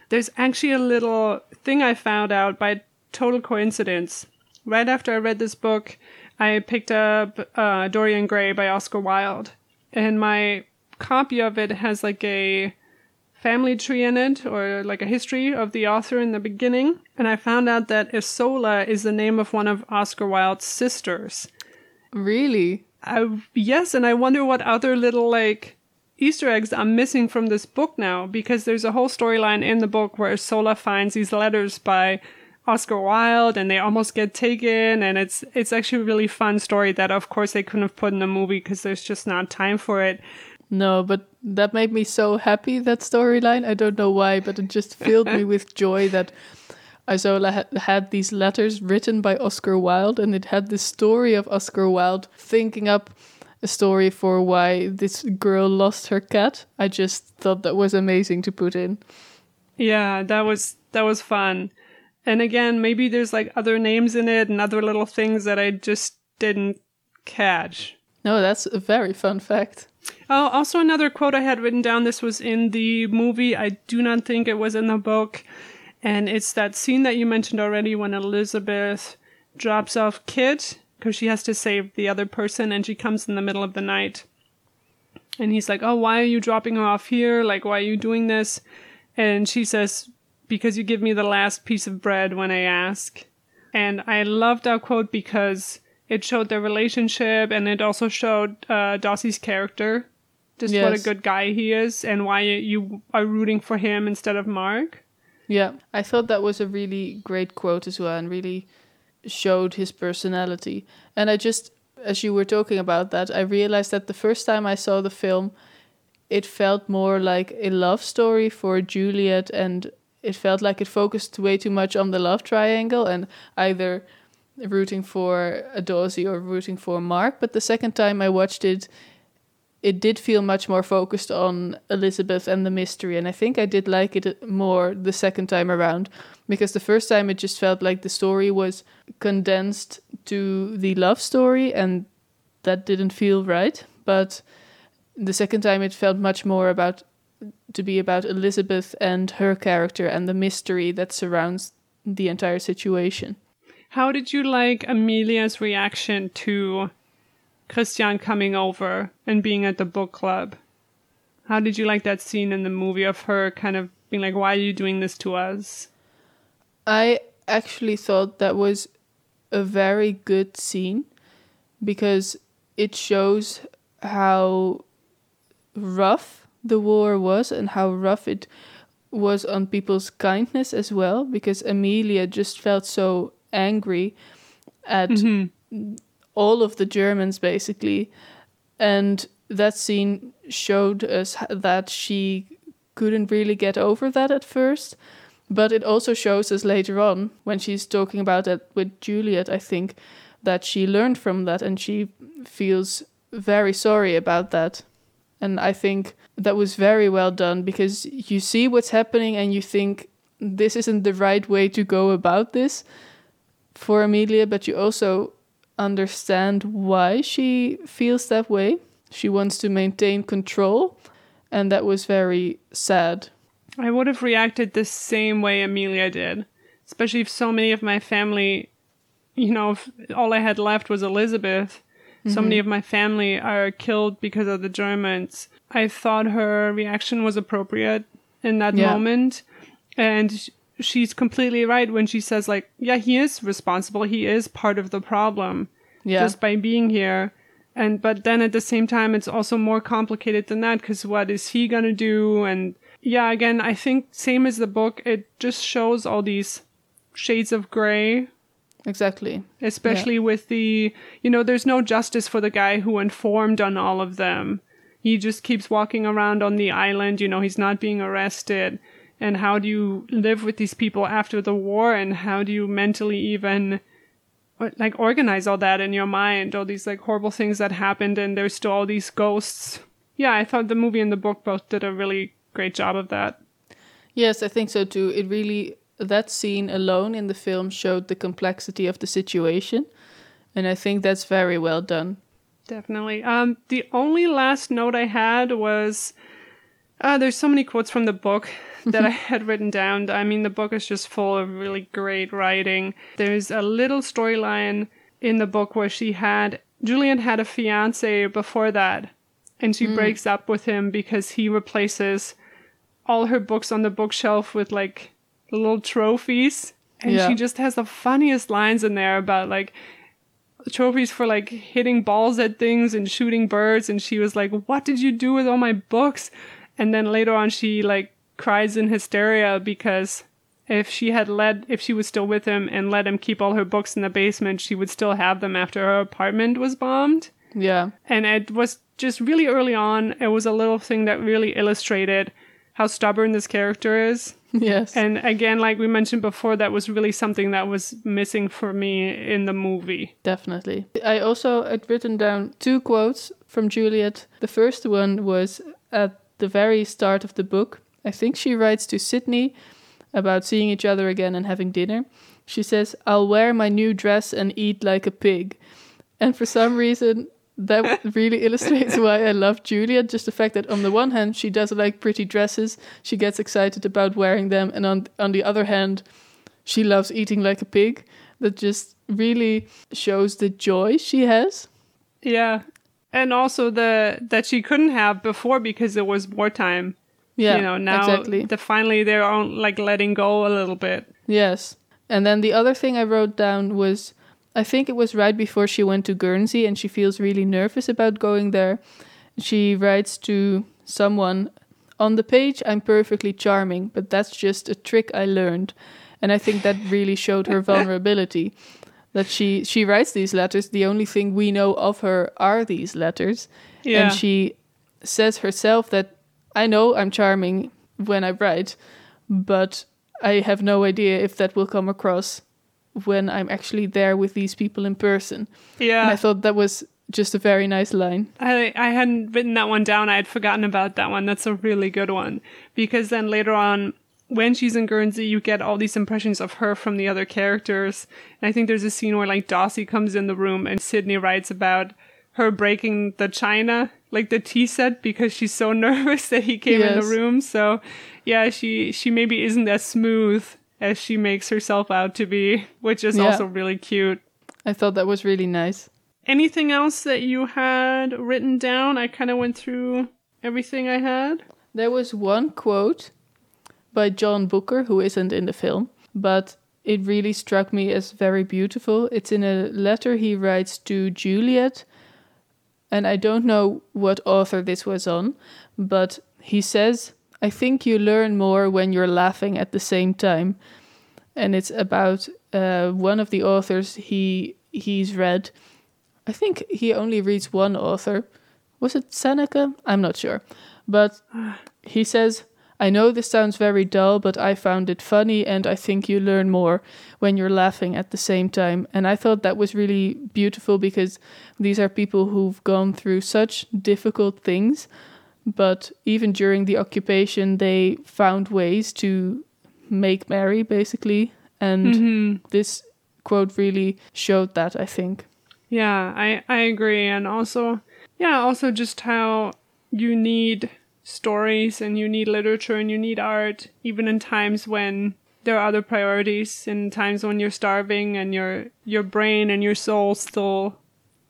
there's actually a little thing I found out by total coincidence. Right after I read this book, I picked up uh, Dorian Gray by Oscar Wilde. And my copy of it has, like, a family tree in it, or like a history of the author in the beginning. And I found out that Isola is the name of one of Oscar Wilde's sisters. Really? I, yes, and I wonder what other little, like, Easter eggs I'm missing from this book now, because there's a whole storyline in the book where Isola finds these letters by Oscar Wilde, and they almost get taken, and it's it's actually a really fun story that, of course, they couldn't have put in a movie because there's just not time for it. No, but that made me so happy, that storyline. I don't know why, but it just filled me with joy that Isola ha- had these letters written by Oscar Wilde, and it had this story of Oscar Wilde thinking up a story for why this girl lost her cat. I just thought that was amazing to put in. Yeah, that was that was fun. And again, maybe there's like other names in it and other little things that I just didn't catch. No, that's a very fun fact. Oh, also another quote I had written down. This was in the movie. I do not think it was in the book. And it's that scene that you mentioned already when Elizabeth drops off Kit because she has to save the other person, and she comes in the middle of the night. And he's like, oh, why are you dropping her off here? Like, why are you doing this? And she says, because you give me the last piece of bread when I ask. And I loved that quote because it showed their relationship, and it also showed uh, Dossie's character. Just yes. What a good guy he is, and why you are rooting for him instead of Mark. Yeah, I thought that was a really great quote as well, and really showed his personality. And I just, as you were talking about that, I realized that the first time I saw the film, it felt more like a love story for Juliet, and it felt like it focused way too much on the love triangle, and either rooting for Dawsey or rooting for Mark. But the second time I watched it, it did feel much more focused on Elizabeth and the mystery. And I think I did like it more the second time around, because the first time it just felt like the story was condensed to the love story, and that didn't feel right. But the second time it felt much more about to be about Elizabeth and her character and the mystery that surrounds the entire situation. How did you like Amelia's reaction to Christian coming over and being at the book club? How did you like that scene in the movie of her kind of being like, why are you doing this to us? I actually thought that was a very good scene, because it shows how rough the war was and how rough it was on people's kindness as well, because Amelia just felt so angry at mm-hmm. all of the Germans basically, and that scene showed us that she couldn't really get over that at first. But it also shows us later on when she's talking about it with Juliet, I think, that she learned from that and she feels very sorry about that. And I think that was very well done, because you see what's happening and you think this isn't the right way to go about this for Amelia, but you also understand why she feels that way. She wants to maintain control, and that was very sad. I would have reacted the same way Amelia did, especially if so many of my family, you know, if all I had left was Elizabeth, mm-hmm. so many of my family are killed because of the Germans. I thought her reaction was appropriate in that yeah. moment, and she, she's completely right when she says, like, yeah, he is responsible. He is part of the problem yeah. just by being here. And but then at the same time, it's also more complicated than that, because what is he going to do? And yeah, again, I think same as the book, it just shows all these shades of gray. Exactly. Especially yeah. with the, you know, there's no justice for the guy who informed on all of them. He just keeps walking around on the island. You know, he's not being arrested. And how do you live with these people after the war? And how do you mentally even, like, organize all that in your mind? All these, like, horrible things that happened, and there's still all these ghosts. Yeah, I thought the movie and the book both did a really great job of that. Yes, I think so too. It really, that scene alone in the film showed the complexity of the situation. And I think that's very well done. Definitely. Um, the only last note I had was... Uh, there's so many quotes from the book that I had written down. I mean, the book is just full of really great writing. There's a little storyline in the book where she had... Juliet had a fiancé before that, and she mm. breaks up with him because he replaces all her books on the bookshelf with, like, little trophies. And yeah. she just has the funniest lines in there about, like... trophies for like hitting balls at things and shooting birds, and she was like, what did you do with all my books? And then later on she like cries in hysteria because if she had let if she was still with him and let him keep all her books in the basement, she would still have them after her apartment was bombed. Yeah. And it was just really early on. It was a little thing that really illustrated how stubborn this character is. Yes. And again, like we mentioned before, that was really something that was missing for me in the movie. Definitely. I also had written down two quotes from Juliet. The first one was at the very start of the book. I think she writes to Sydney about seeing each other again and having dinner. She says, "I'll wear my new dress and eat like a pig." And for some reason, that really illustrates why I love Juliet. Just the fact that on the one hand, she does like pretty dresses. She gets excited about wearing them. And on, on the other hand, she loves eating like a pig. That just really shows the joy she has. Yeah. And also the that she couldn't have before because there was wartime. Yeah, you know, now exactly. the, finally they're on, like letting go a little bit. Yes. And then the other thing I wrote down was, I think it was right before she went to Guernsey and she feels really nervous about going there. She writes to someone, "On the page, I'm perfectly charming, but that's just a trick I learned." And I think that really showed her vulnerability. That she, she writes these letters. The only thing we know of her are these letters. Yeah. And she says herself that, "I know I'm charming when I write, but I have no idea if that will come across when I'm actually there with these people in person." Yeah. And I thought that was just a very nice line. I, I hadn't written that one down. I had forgotten about that one. That's a really good one. Because then later on, when she's in Guernsey, you get all these impressions of her from the other characters. And I think there's a scene where like Dossie comes in the room and Sydney writes about her breaking the china, like the tea set, because she's so nervous that he came yes. in the room. So yeah, she, she maybe isn't as smooth as she makes herself out to be, which is yeah. also really cute. I thought that was really nice. Anything else that you had written down? I kind of went through everything I had. There was one quote by John Booker, who isn't in the film, but it really struck me as very beautiful. It's in a letter he writes to Juliet, and I don't know what author this was on, but he says, "I think you learn more when you're laughing at the same time." And it's about uh, one of the authors he he's read. I think he only reads one author. Was it Seneca? I'm not sure. But he says, "I know this sounds very dull, but I found it funny, and I think you learn more when you're laughing at the same time." And I thought that was really beautiful because these are people who've gone through such difficult things. But even during the occupation, they found ways to make merry, basically. And mm-hmm. this quote really showed that, I think. Yeah, I, I agree. And also, yeah, also just how you need stories and you need literature and you need art, even in times when there are other priorities, in times when you're starving and your your brain and your soul still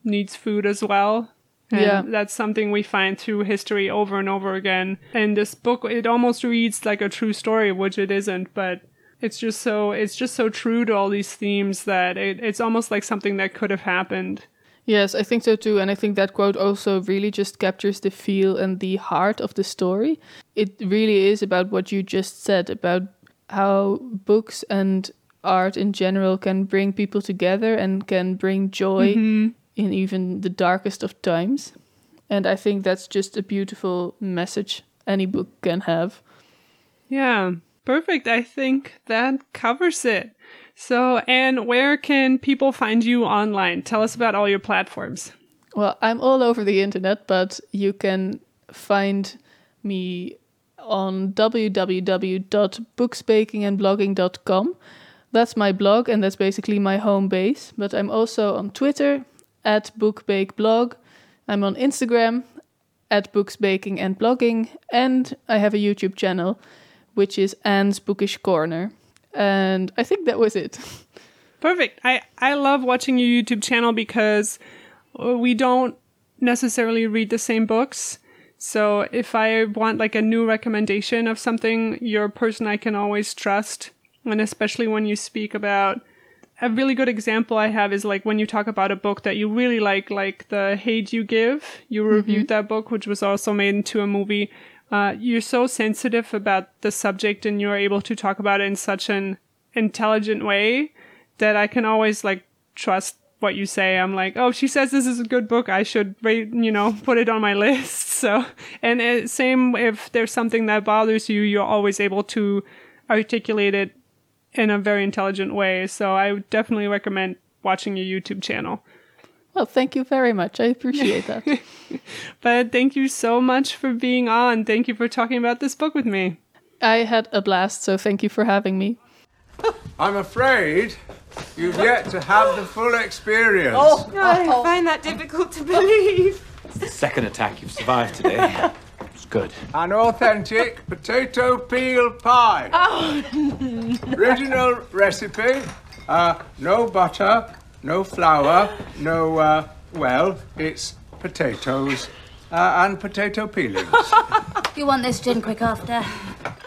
needs food as well. And yeah. that's something we find through history over and over again. And this book, it almost reads like a true story, which it isn't, but it's just so it's just so true to all these themes that it, it's almost like something that could have happened. Yes, I think so too. And I think that quote also really just captures the feel and the heart of the story. It really is about what you just said, about how books and art in general can bring people together and can bring joy mm-hmm. in even the darkest of times. And I think that's just a beautiful message any book can have. Yeah, perfect. I think that covers it. So, Anne, where can people find you online? Tell us about all your platforms. Well, I'm all over the internet, but you can find me on w w w dot books baking and blogging dot com. That's my blog, and that's basically my home base. But I'm also on Twitter, at BookBakeBlog. I'm on Instagram at BooksBakingAndBlogging, and I have a YouTube channel, which is Ann's Bookish Corner. And I think that was it. Perfect. I, I love watching your YouTube channel because we don't necessarily read the same books. So if I want like a new recommendation of something, you're a person I can always trust. And especially when you speak about a really good example I have is like when you talk about a book that you really like, like The Hate U Give, you reviewed mm-hmm. that book, which was also made into a movie. Uh, you're so sensitive about the subject and you're able to talk about it in such an intelligent way that I can always like trust what you say. I'm like, oh, she says this is a good book. I should, you know, put it on my list. So, and uh, same if there's something that bothers you, you're always able to articulate it in a very intelligent way. So I would definitely recommend watching your YouTube channel. Well, thank you very much. I appreciate that. But thank you so much for being on. Thank you for talking about this book with me. I had a blast, so thank you for having me. I'm afraid you've yet to have the full experience. Oh, no, I find that difficult to believe. It's the second attack you've survived today. It's good. An authentic potato peel pie. Oh. Original recipe. Uh, no butter, no flour, no, uh, well, it's potatoes uh, and potato peelings. You want this gin quick after?